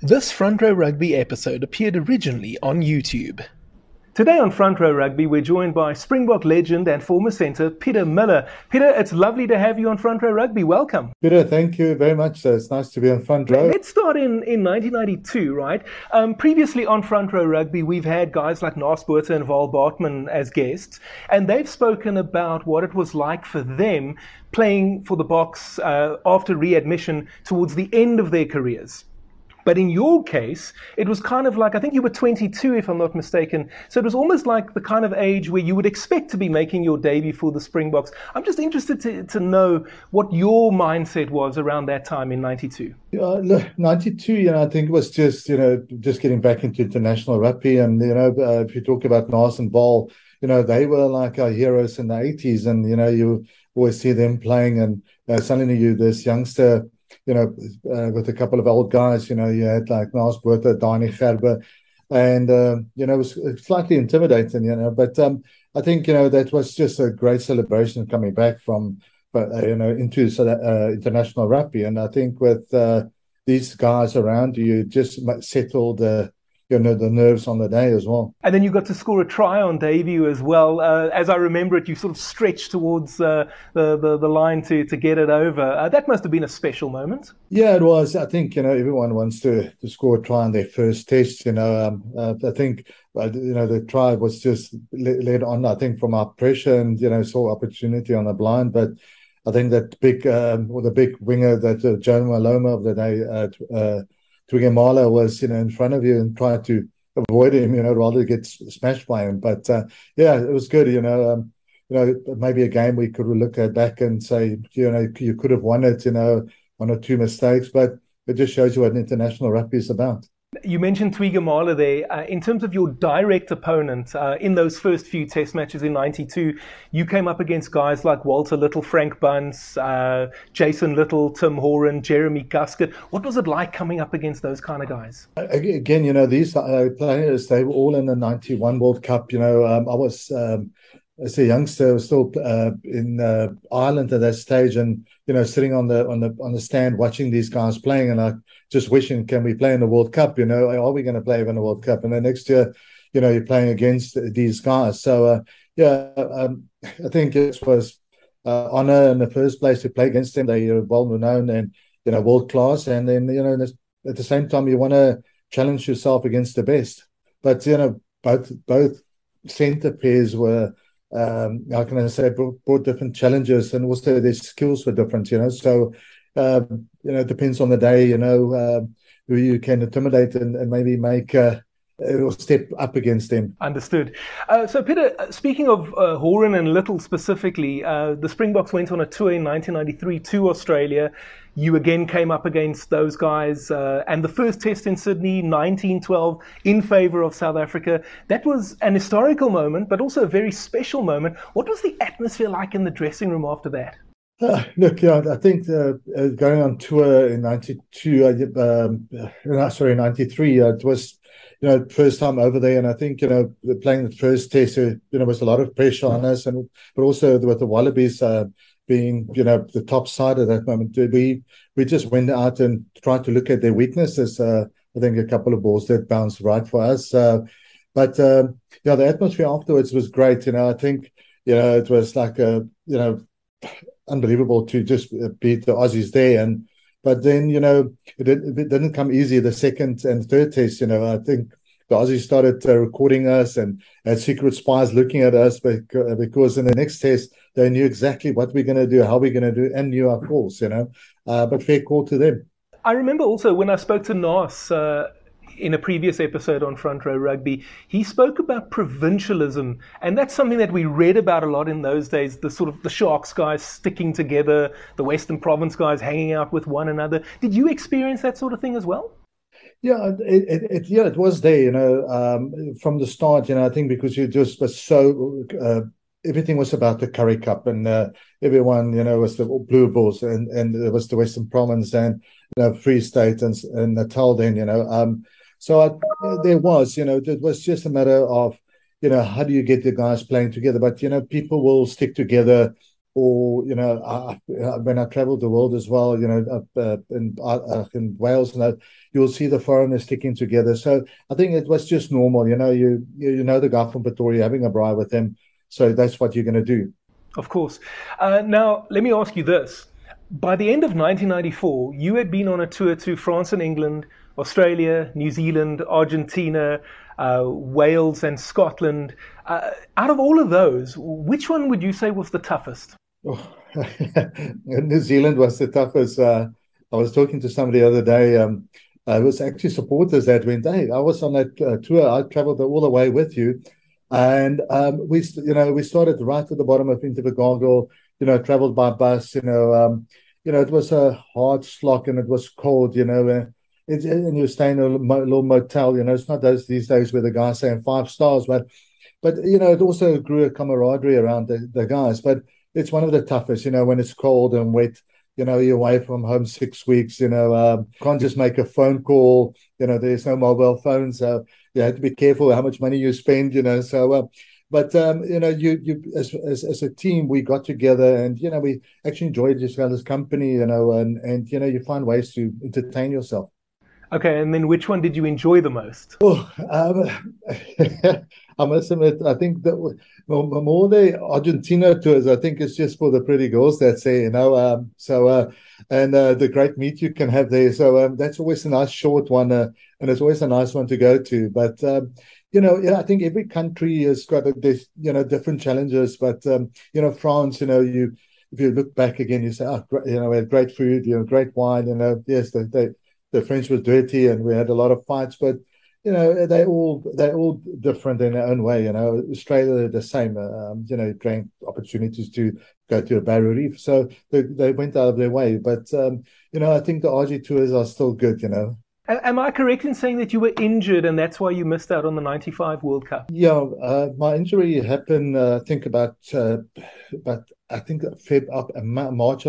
This Front Row Rugby episode appeared originally on YouTube. Today on Front Row Rugby, we're joined by Springbok legend and former centre, Pieter Muller. Pieter, it's lovely to have you on Front Row Rugby. Welcome. Pieter, thank you very much. It's nice to be on Front Row. Let's start in 1992, right? Previously on Front Row Rugby, we've had guys like Naas Botha and Val Bartman as guests, and they've spoken about what it was like for them playing for the Boks after readmission towards the end of their careers. But in your case, it was kind of like, I think you were 22, if I'm not mistaken. So it was almost like the kind of age where you would expect to be making your debut for the Springboks. I'm just interested to know what your mindset was around that time in 92. Look, 92, I think it was just getting back into international rugby. And, if you talk about Naas and Val, they were like our heroes in the 80s. And, you always see them playing and suddenly you this youngster, with a couple of old guys, you had like Naas Botha, Danie Gerber, and, it was slightly intimidating, but I think, that was just a great celebration coming back from, into international rugby. And I think with these guys around you, just settled the nerves on the day as well. And then you got to score a try on debut as well. As I remember it, you sort of stretched towards the line to get it over. That must have been a special moment. Yeah, it was. I think, everyone wants to score a try on their first test. I think, the try was just led on, I think, from our pressure and, saw opportunity on the blind. But I think that big winger, that Joan Maloma of the day, Tuigamala was, in front of you and tried to avoid him, rather get smashed by him. But it was good, maybe a game we could look at back and say, you could have won it, one or two mistakes, but it just shows you what international rugby is about. You mentioned Tuigamala there. In terms of your direct opponent, in those first few test matches in 92, you came up against guys like Walter Little, Frank Bunce, Jason Little, Tim Horan, Jeremy Guskett. What was it like coming up against those kind of guys? Again, these players, they were all in the 91 World Cup. I was, as a youngster, I was still in Ireland at that stage, and sitting on the stand watching these guys playing, and I just wishing, can we play in the World Cup? Are we going to play in the World Cup? And then next year, you're playing against these guys. So I think it was honor in the first place to play against them. They are well known and world class, and then at the same time you want to challenge yourself against the best. But both centre pairs were. How can I say, brought different challenges, and also their skills were different, So, it depends on the day, who you can intimidate and maybe make or step up against them. Understood. So, Pieter, speaking of Horan and Little specifically, the Springboks went on a tour in 1993 to Australia. You again came up against those guys, and the first test in Sydney, 1912, in favour of South Africa. That was an historical moment, but also a very special moment. What was the atmosphere like in the dressing room after that? I think going on tour in 93, it was, first time over there, and I think, playing the first test, was a lot of pressure on us, but also with the Wallabies, being, the top side at that moment, we just went out and tried to look at their weaknesses. I think a couple of balls that bounced right for us. The atmosphere afterwards was great. I think, it was like, unbelievable to just beat the Aussies there. But then, it didn't come easy. The second and third test, I think the Aussies started recording us and had secret spies looking at us because in the next test, they knew exactly what we're going to do, how we're going to do, and knew our calls, but fair call to them. I remember also when I spoke to Naas in a previous episode on Front Row Rugby, he spoke about provincialism, and that's something that we read about a lot in those days, the sort of the Sharks guys sticking together, the Western Province guys hanging out with one another. Did you experience that sort of thing as well? Yeah, it was there, from the start, I think because you just was so... everything was about the Currie Cup, and everyone, was the Blue Bulls, and it was the Western Province, and Free State, and Natal. Then, so there was, it was just a matter of, how do you get the guys playing together? But people will stick together or, you know, when I travel the world as well, you know, in Wales, and that, you'll see the foreigners sticking together. So I think it was just normal, you know, you know the guy from Pretoria, having a braai with him. So that's what you're going to do. Of course. Now, let me ask you this. By the end of 1994, you had been on a tour to France and England, Australia, New Zealand, Argentina, Wales and Scotland. Out of all of those, which one would you say was the toughest? Oh, New Zealand was the toughest. I was talking to somebody the other day. It was actually supporters that went, hey, I was on that tour. I traveled all the way with you. And we started right at the bottom of Invercargill, you know, traveled by bus, you know, it was a hard slog and it was cold, you know, and you stay in a little motel, you know, it's not these days where the guys saying 5 stars, but you know, it also grew a camaraderie around the guys. But it's one of the toughest, you know, when it's cold and wet, you know, you're away from home 6 weeks, you know, can't just make a phone call, you know, there's no mobile phones, so you have to be careful how much money you spend, you know, so... But, you know, you as a team, we got together and, you know, we actually enjoyed each other's company, you know, and, you know, you find ways to entertain yourself. Okay. And then which one did you enjoy the most? Oh, I must admit, I think that more the Argentina tours, I think it's just for the pretty girls that say, you know, and the great meat you can have there. So that's always a nice short one, and it's always a nice one to go to. But, you know, I think every country has got, you know, different challenges. But, you know, France, you know, if you look back again, you say, oh, you know, we had great food, you know, great wine. You know, yes, the French were dirty and we had a lot of fights. But, you know, they're all different in their own way. You know, Australia, the same, you know, drank opportunities to go to a Barrier Reef. So they went out of their way. But, you know, I think the RG tours are still good, you know. Am I correct in saying that you were injured and that's why you missed out on the 95 World Cup? Yeah, my injury happened, March of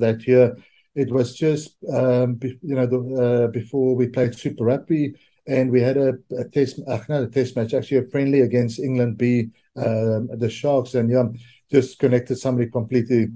that year. It was just, before we played Super Rugby, and we had a test match, actually a friendly against England B, the Sharks, and yeah, just connected somebody completely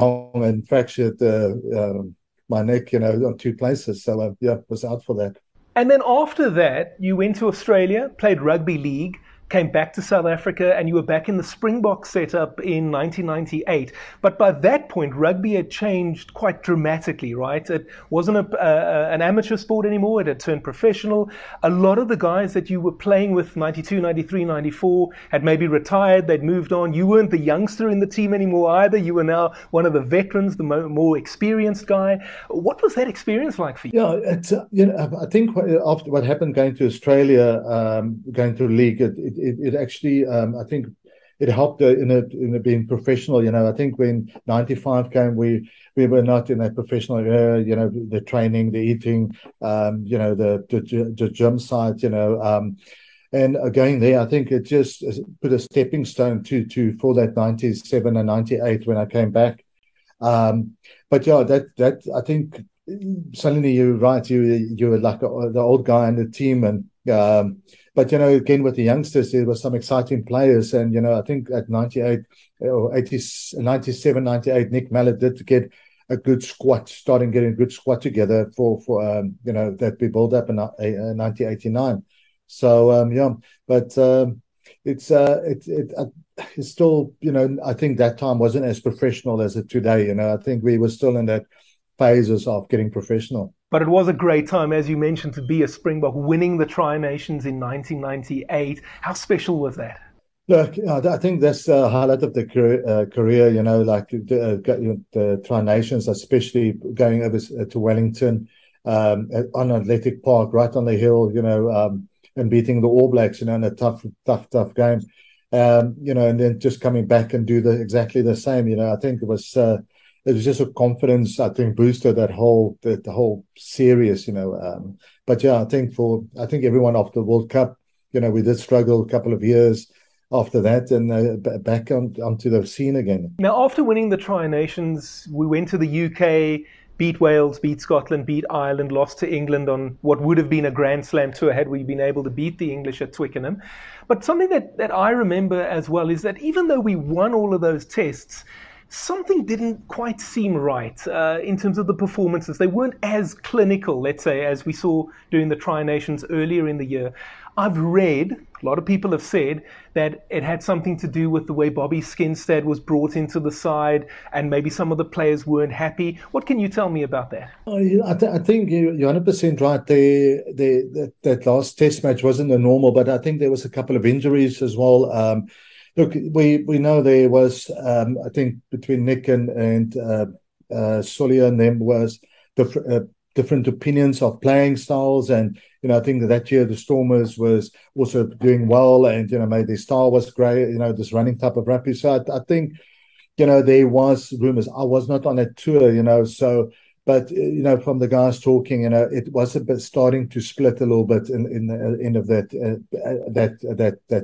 wrong and fractured my neck, you know, on 2 places. So yeah, was out for that. And then after that, you went to Australia, played rugby league, came back to South Africa, and you were back in the Springbok setup in 1998. But by that point, rugby had changed quite dramatically, right? It wasn't an amateur sport anymore. It had turned professional. A lot of the guys that you were playing with, 92, 93, 94, had maybe retired. They'd moved on. You weren't the youngster in the team anymore either. You were now one of the veterans, the more experienced guy. What was that experience like for you? Yeah, you know, I think after what happened going to Australia, going to league, it actually, I think, it helped in being professional. You know, I think when 95 came, we were not in a professional era. You know, the training, the eating, you know, the gym side. You know, and going there, I think it just put a stepping stone for that 97 and 98 when I came back. But yeah, that I think suddenly you're right. You were like the old guy in the team and. But, you know, again, with the youngsters, there were some exciting players. And, you know, I think at 97, 98, Nick Mallett did get a good squad, starting getting a good squad together for you know, that we built up in 1989. So, yeah, but it's still, you know, I think that time wasn't as professional as it today. You know, I think we were still in that phases of getting professional. But it was a great time, as you mentioned, to be a Springbok, winning the Tri-Nations in 1998. How special was that? Look, I think that's the highlight of the career, you know, like the Tri-Nations, especially going over to Wellington on Athletic Park, right on the hill, you know, and beating the All Blacks, you know, in a tough game. You know, and then just coming back and do exactly the same, you know, I think it was just a confidence, I think, booster, the whole series, you know. But yeah, I think everyone after the World Cup, you know, we did struggle a couple of years after that and back onto the scene again. Now, after winning the Tri-Nations, we went to the UK, beat Wales, beat Scotland, beat Ireland, lost to England on what would have been a Grand Slam tour had we been able to beat the English at Twickenham. But something that I remember as well is that even though we won all of those tests, something didn't quite seem right in terms of the performances. They weren't as clinical, let's say, as we saw during the Tri-Nations earlier in the year. I've read, a lot of people have said, that it had something to do with the way Bobby Skinstad was brought into the side and maybe some of the players weren't happy. What can you tell me about that? I think you're 100% right. That last test match wasn't the normal, but I think there was a couple of injuries as well. Look, we know there was, I think, between Nick and Solia and them was different opinions of playing styles, and I think that year the Stormers was also doing well, and maybe their style was great, this running type of rugby. So I think there was rumors. I was not on that tour, so but from the guys talking, it was a bit starting to split a little bit in the end of that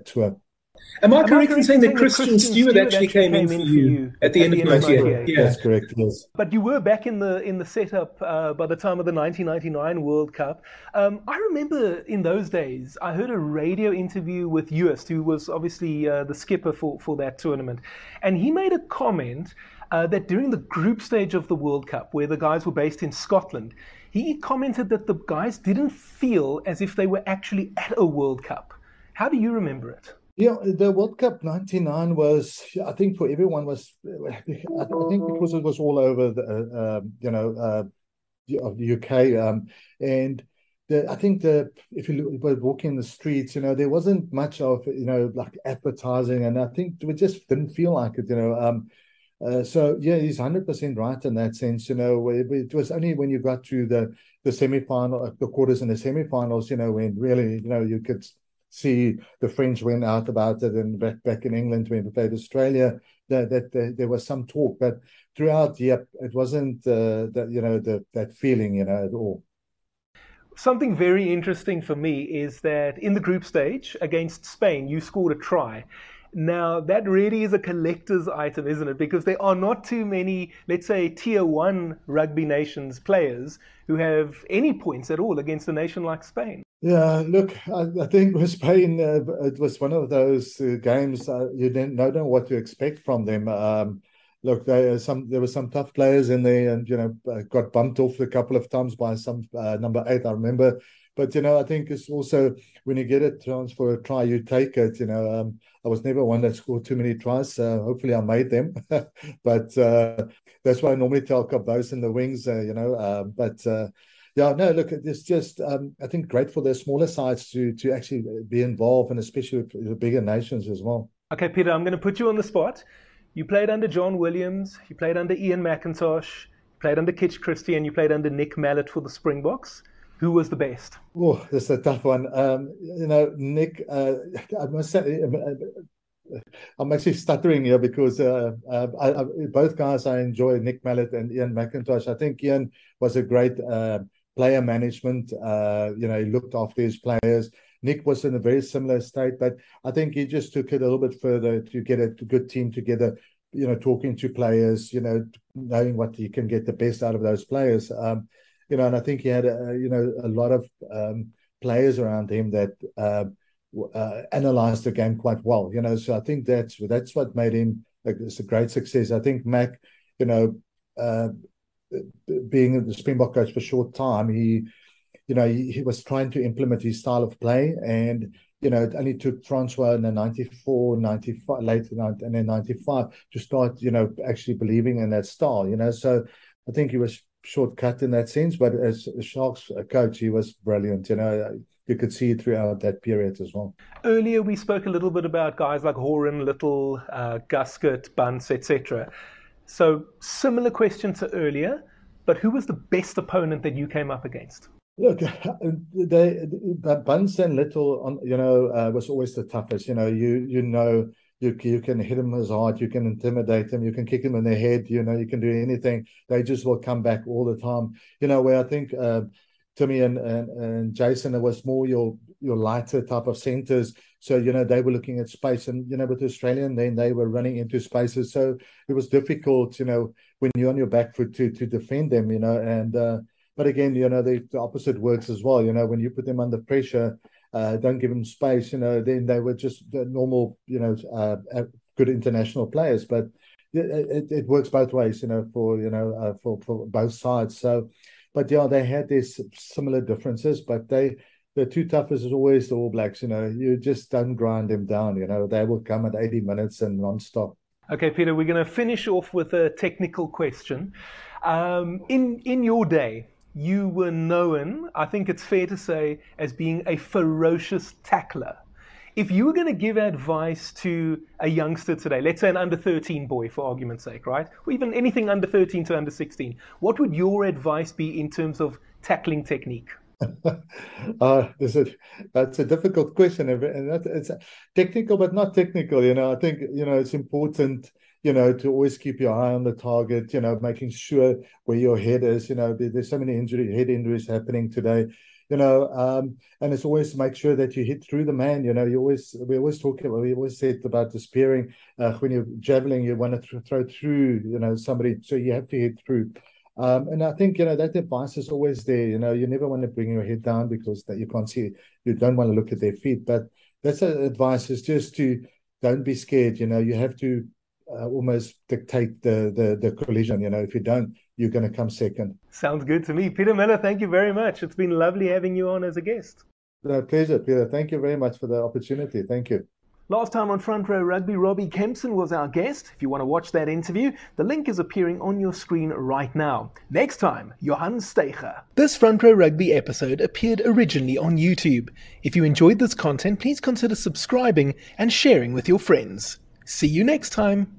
tour. Am I correct in saying that Christian Stewart actually came in for you at the end of last year? Yeah, that's correct. Yes. But you were back in the setup by the time of the 1999 World Cup. I remember in those days, I heard a radio interview with Uist, who was obviously the skipper for that tournament, and he made a comment that during the group stage of the World Cup, where the guys were based in Scotland, he commented that the guys didn't feel as if they were actually at a World Cup. How do you remember it? Yeah, the World Cup 99 was, I think, for everyone was, I think because it was all over the, the UK, and I think if you were walking the streets, there wasn't much of, like advertising, and I think we just didn't feel like it, so yeah, he's 100% right in that sense. It was only when you got to the semi-final, the quarters and the semi-finals, when really, you could see the French went out about it, and back in England when we played Australia, that there was some talk, but throughout, yep, it wasn't that feeling at all. Something very interesting for me is that in the group stage against Spain, you scored a try. Now, that really is a collector's item, isn't it? Because there are not too many, let's say, Tier 1 Rugby Nations players who have any points at all against a nation like Spain. Yeah, look, I think with Spain, it was one of those games you didn't know what to expect from them. Look, there were some tough players in there, and got bumped off a couple of times by some number 8, I remember. But I think it's also when you get a chance for a try, you take it. I was never one that scored too many tries. So hopefully, I made them. But that's why I normally tell Cabos in the wings. Yeah, no, look, it's just, I think, great for the smaller sides to actually be involved, and especially the bigger nations as well. Okay, Pieter, I'm going to put you on the spot. You played under John Williams, you played under Ian McIntosh, you played under Kitch Christie, and you played under Nick Mallett for the Springboks. Who was the best? Oh, that's a tough one. Nick, I must say, I'm actually stuttering here because both guys I enjoy, Nick Mallett and Ian McIntosh. I think Ian was a great player management, he looked after his players. Nick was in a very similar state, but I think he just took it a little bit further to get a good team together, talking to players, knowing what he can get the best out of those players. And I think he had, a lot of players around him that analyzed the game quite well, so I think that's what made him it's a great success. I think Mac, being the Springbok coach for a short time, he was trying to implement his style of play, and it only took Francois in the 94, 95, late and then 95 to start, actually believing in that style, So I think he was shortcut in that sense, but as a Sharks coach, he was brilliant, You could see it throughout that period as well. Earlier, we spoke a little bit about guys like Horan, Little, Guskett, Bunce, etc. So similar question to earlier, but who was the best opponent that you came up against? Look, Bunce and Little, was always the toughest. You can hit them as hard, you can intimidate them, you can kick them in the head, you can do anything. They just will come back all the time. Where I think Timmy and Jason, it was more your lighter type of centres. So, they were looking at space. And, with Australian, then they were running into spaces. So it was difficult, when you're on your back foot to defend them, And but again, the opposite works as well. When you put them under pressure, don't give them space, then they were just the normal, good international players. But it works both ways, for both sides. So, but yeah, they had their similar differences, but the two toughest is always the All Blacks. You just don't grind them down. They will come at 80 minutes and non-stop. Okay, Pieter, we're going to finish off with a technical question. In your day, you were known, I think it's fair to say, as being a ferocious tackler. If you were going to give advice to a youngster today, let's say an under-13 boy, for argument's sake, right? Or even anything under 13 to under 16, what would your advice be in terms of tackling technique? That's a difficult question, and it's technical but not technical. I think it's important to always keep your eye on the target, making sure where your head is. There's so many head injuries happening today, and it's always make sure that you hit through the man. We always said about the spearing, when you're javeling, you want to throw through somebody, so you have to hit through. And I think, that advice is always there. You never want to bring your head down because you can't see, you don't want to look at their feet. But that's advice, is just to don't be scared. You have to almost dictate the collision. If you don't, you're going to come second. Sounds good to me. Pieter Muller, thank you very much. It's been lovely having you on as a guest. No, pleasure, Pieter. Thank you very much for the opportunity. Thank you. Last time on Front Row Rugby, Robbie Kempson was our guest. If you want to watch that interview, the link is appearing on your screen right now. Next time, Johan Steiger. This Front Row Rugby episode appeared originally on YouTube. If you enjoyed this content, please consider subscribing and sharing with your friends. See you next time.